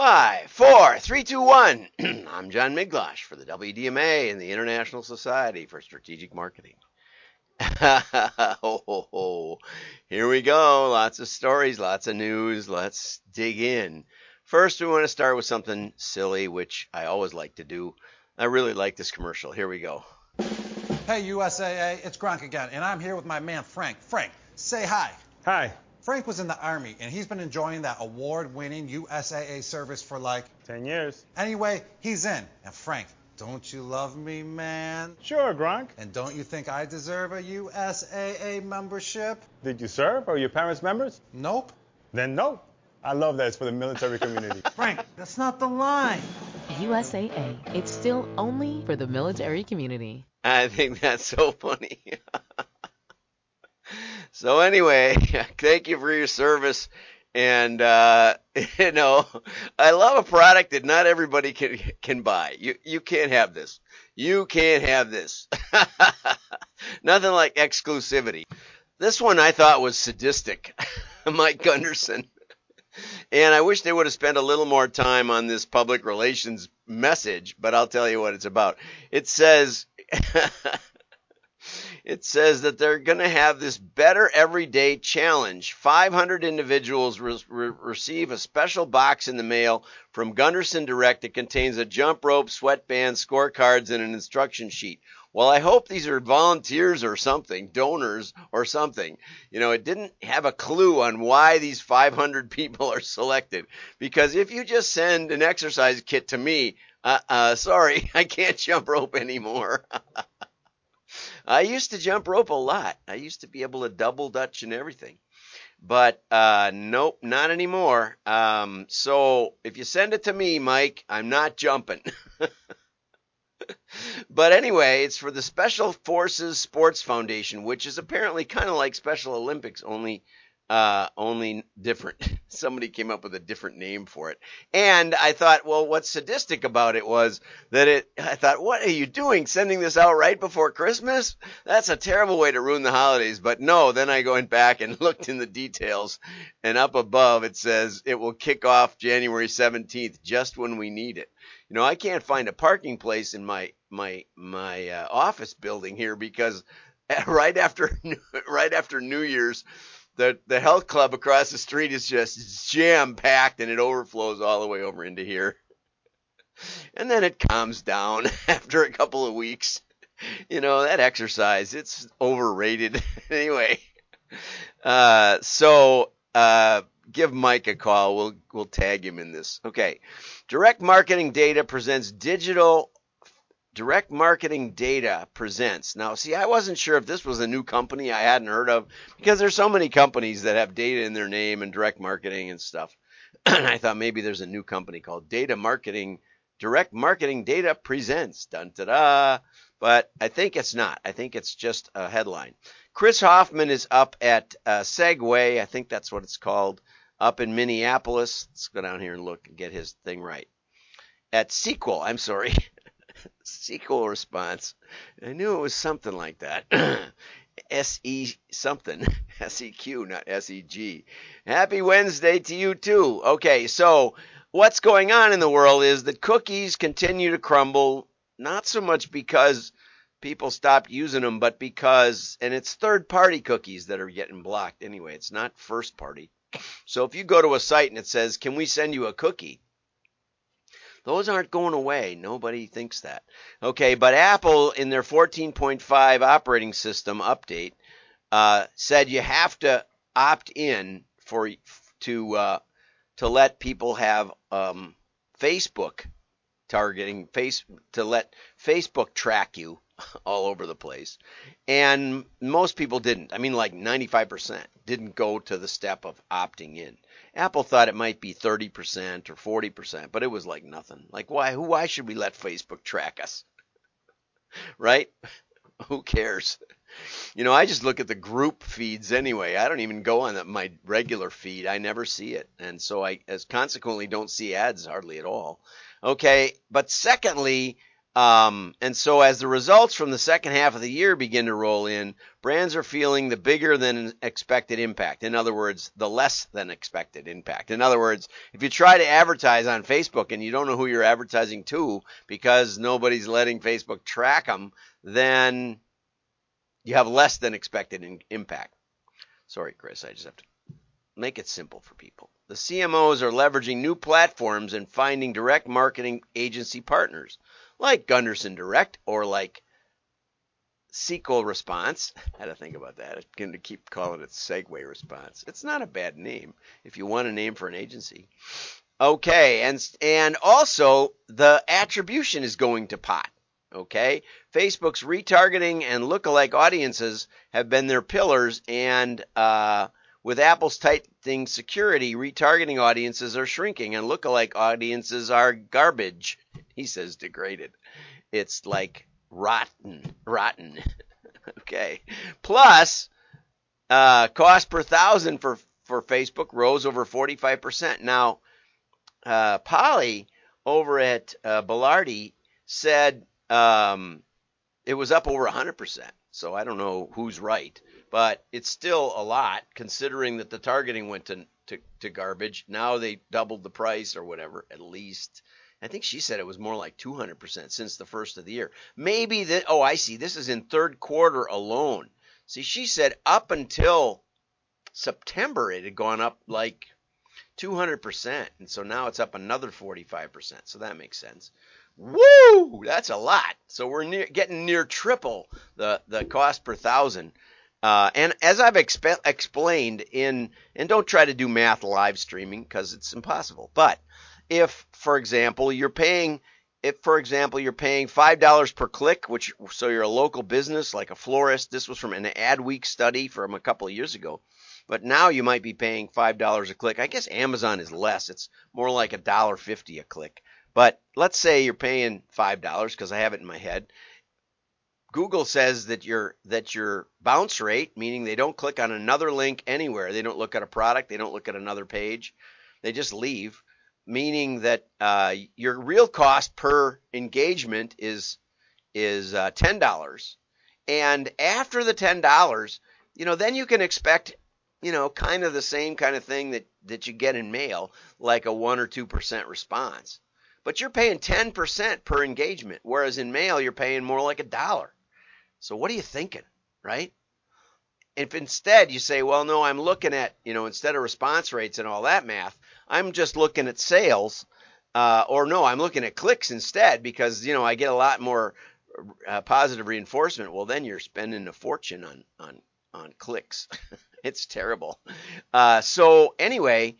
5, 4, 3, 2, 1. I'm John Miglosh for the WDMA and the International Society for Strategic Marketing. Here we go. Lots of stories, lots of news. Let's dig in. First, we want to start with something silly, which I always like to do. I really like this commercial. Here we go. Hey, USAA, it's Gronk again, and I'm here with my man, Frank. Frank, say hi. Hi. Frank was in the Army, and he's been enjoying that award-winning USAA service for like 10 years. Anyway, he's in. And Frank, don't you love me, man? Sure, Gronk. And don't you think I deserve a USAA membership? Did you serve? Or your parents members? Nope. Then nope. I love that. It's for the military community. Frank, that's not the line. USAA, it's still only for the military community. I think that's so funny. So anyway, thank you for your service. And, you know, I love a product that not everybody can buy. You can't have this. You can't have this. Nothing like exclusivity. This one I thought was sadistic. Mike Gunderson. And I wish they would have spent a little more time on this public relations message, but I'll tell you what it's about. It says that they're going to have this Better Everyday Challenge. 500 individuals receive a special box in the mail from Gunderson Direct that contains a jump rope, sweatband, scorecards, and an instruction sheet. Well, I hope these are volunteers or something, donors or something. You know, it didn't have a clue on why these 500 people are selected. Because if you just send an exercise kit to me, sorry, I can't jump rope anymore. I used to jump rope a lot. I used to be able to double Dutch and everything. But nope, not anymore. So if you send it to me, Mike, I'm not jumping. But anyway, it's for the Special Forces Sports Foundation, which is apparently kind of like Special Olympics, only different. Somebody came up with a different name for it. And I thought, well, what's sadistic about it was that what are you doing, sending this out right before Christmas? That's a terrible way to ruin the holidays. But no, then I went back and looked in the details, and up above it says it will kick off January 17th, just when we need it. You know, I can't find a parking place in my office building here because right after New Year's, The health club across the street is just jam-packed, and it overflows all the way over into here. And then it calms down after a couple of weeks. You know, that exercise, it's overrated. Anyway, so give Mike a call. We'll tag him in this. Okay. Direct Marketing Data presents. Now, see, I wasn't sure if this was a new company I hadn't heard of, because there's so many companies that have data in their name and direct marketing and stuff. And I thought maybe there's a new company called Direct Marketing Data presents. Dun da da. But I think it's not. I think it's just a headline. Chris Hoffman is up at Segway. I think that's what it's called, up in Minneapolis. Let's go down here and look and get his thing right. At Sequel. I'm sorry. Sequel response. I knew it was something like that. S-E something. S-E-Q, not S-E-G. Happy Wednesday to you, too. Okay, so what's going on in the world is that cookies continue to crumble, not so much because people stopped using them, but because, and it's third-party cookies that are getting blocked anyway. It's not first-party. So if you go to a site and it says, can we send you a cookie? Those aren't going away. Nobody thinks that. Okay, but Apple, in their 14.5 operating system update, said you have to opt in to let people have Facebook targeting, to let Facebook track you all over the place. And most people didn't. I mean, like 95% didn't go to the step of opting in. Apple thought it might be 30% or 40%, but it was like nothing. Like, why should we let Facebook track us? Right? Who cares? You know, I just look at the group feeds anyway. I don't even go on my regular feed. I never see it. And so I, as consequently, don't see ads hardly at all. Okay, but secondly, And so as the results from the second half of the year begin to roll in, brands are feeling the bigger than expected impact. In other words, the less than expected impact. In other words, if you try to advertise on Facebook and you don't know who you're advertising to because nobody's letting Facebook track them, then you have less than expected impact. Sorry, Chris, I just have to make it simple for people. The CMOs are leveraging new platforms and finding direct marketing agency partners like Gunderson Direct or like Sequel Response. I had to think about that. I'm going to keep calling it Segway Response. It's not a bad name if you want a name for an agency. Okay, and also the attribution is going to pot. Okay, Facebook's retargeting and lookalike audiences have been their pillars, and with Apple's tightening security, retargeting audiences are shrinking and lookalike audiences are garbage. He says degraded. It's like rotten. Okay. Plus, cost per thousand for Facebook rose over 45%. Now, Polly over at Bilardi said it was up over 100%. So I don't know who's right, but it's still a lot considering that the targeting went to garbage. Now they doubled the price or whatever, at least. I think she said it was more like 200% since the first of the year. Maybe that, oh, I see. This is in third quarter alone. See, she said up until September, it had gone up like 200%. And so now it's up another 45%. So that makes sense. Woo! That's a lot. So we're getting near triple the cost per thousand. And as I've explained and don't try to do math live streaming because it's impossible. But if, for example, you're paying $5 per click, which so you're a local business like a florist. This was from an AdWeek study from a couple of years ago. But now you might be paying $5 a click. I guess Amazon is less. It's more like $1.50 a click. But let's say you're paying $5 because I have it in my head. Google says that your bounce rate, meaning they don't click on another link anywhere. They don't look at a product. They don't look at another page. They just leave, meaning that your real cost per engagement is $10. And after the $10, then you can expect kind of the same kind of thing that you get in mail, like a 1 or 2% response. But you're paying 10% per engagement, whereas in mail you're paying more like $1. So what are you thinking, right? If instead you say, well, no, I'm looking at, instead of response rates and all that math, I'm just looking at sales, or no, I'm looking at clicks instead because, I get a lot more positive reinforcement. Well, then you're spending a fortune on clicks. It's terrible. So anyway,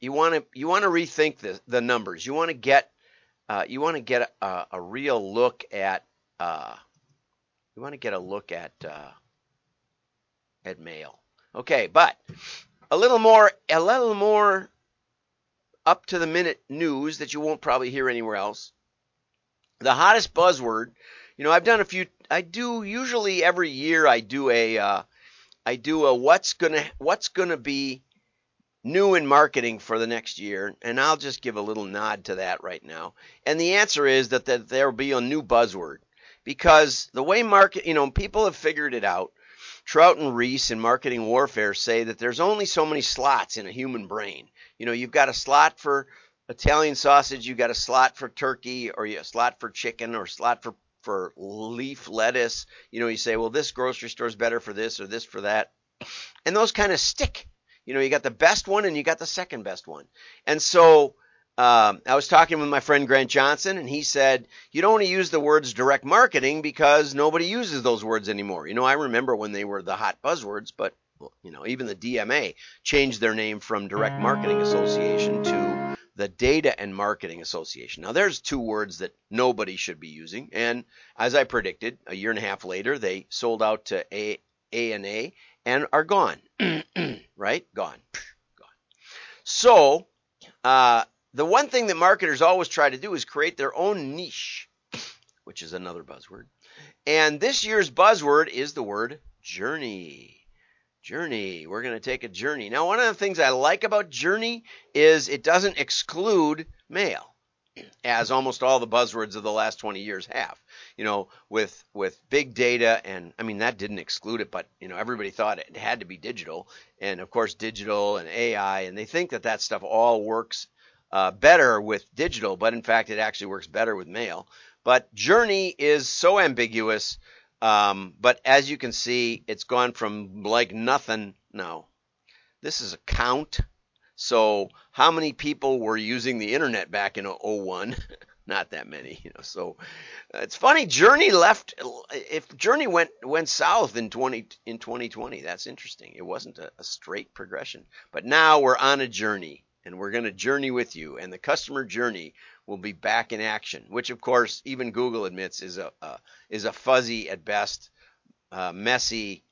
You want to rethink the numbers. You want to get a real look at at mail. Okay, but a little more up to the minute news that you won't probably hear anywhere else. The hottest buzzword. I've done a few. I do usually every year. I do a what's gonna be new in marketing for the next year, and I'll just give a little nod to that right now. And the answer is that there will be a new buzzword because the way people have figured it out. Trout and Reese in Marketing Warfare say that there's only so many slots in a human brain. You've got a slot for Italian sausage, you've got a slot for turkey, or a slot for chicken, or a slot for leaf lettuce. You say, well, this grocery store is better for this or this for that, and those kind of stick. You got the best one and you got the second best one. And so I was talking with my friend Grant Johnson, and he said, you don't want to use the words direct marketing because nobody uses those words anymore. I remember when they were the hot buzzwords, but, even the DMA changed their name from Direct Marketing Association to the Data and Marketing Association. Now, there's two words that nobody should be using. And as I predicted, a year and a half later, they sold out to ANA. And are gone, right? Gone. So the one thing that marketers always try to do is create their own niche, which is another buzzword. And this year's buzzword is the word journey. Journey. We're going to take a journey. Now, one of the things I like about journey is it doesn't exclude mail. as almost all the buzzwords of the last 20 years have, you know, with big data. And I mean, that didn't exclude it, but, you know, everybody thought it had to be digital. And of course, digital and AI, and they think that that stuff all works better with digital, but in fact, it actually works better with mail. But journey is so ambiguous. But as you can see, it's gone from like nothing. No, this is a count. So how many people were using the internet back in 01? Not that many, you know. So it's funny. Journey left. If Journey went south in 2020, that's interesting. It wasn't a straight progression. But now we're on a journey, and we're going to journey with you. And the customer journey will be back in action, which of course even Google admits is a fuzzy at best, messy.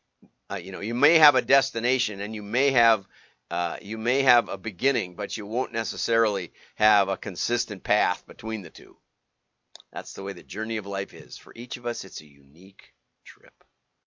You know, you may have a destination, and you may have a beginning, but you won't necessarily have a consistent path between the two. That's the way the journey of life is. For each of us, it's a unique trip.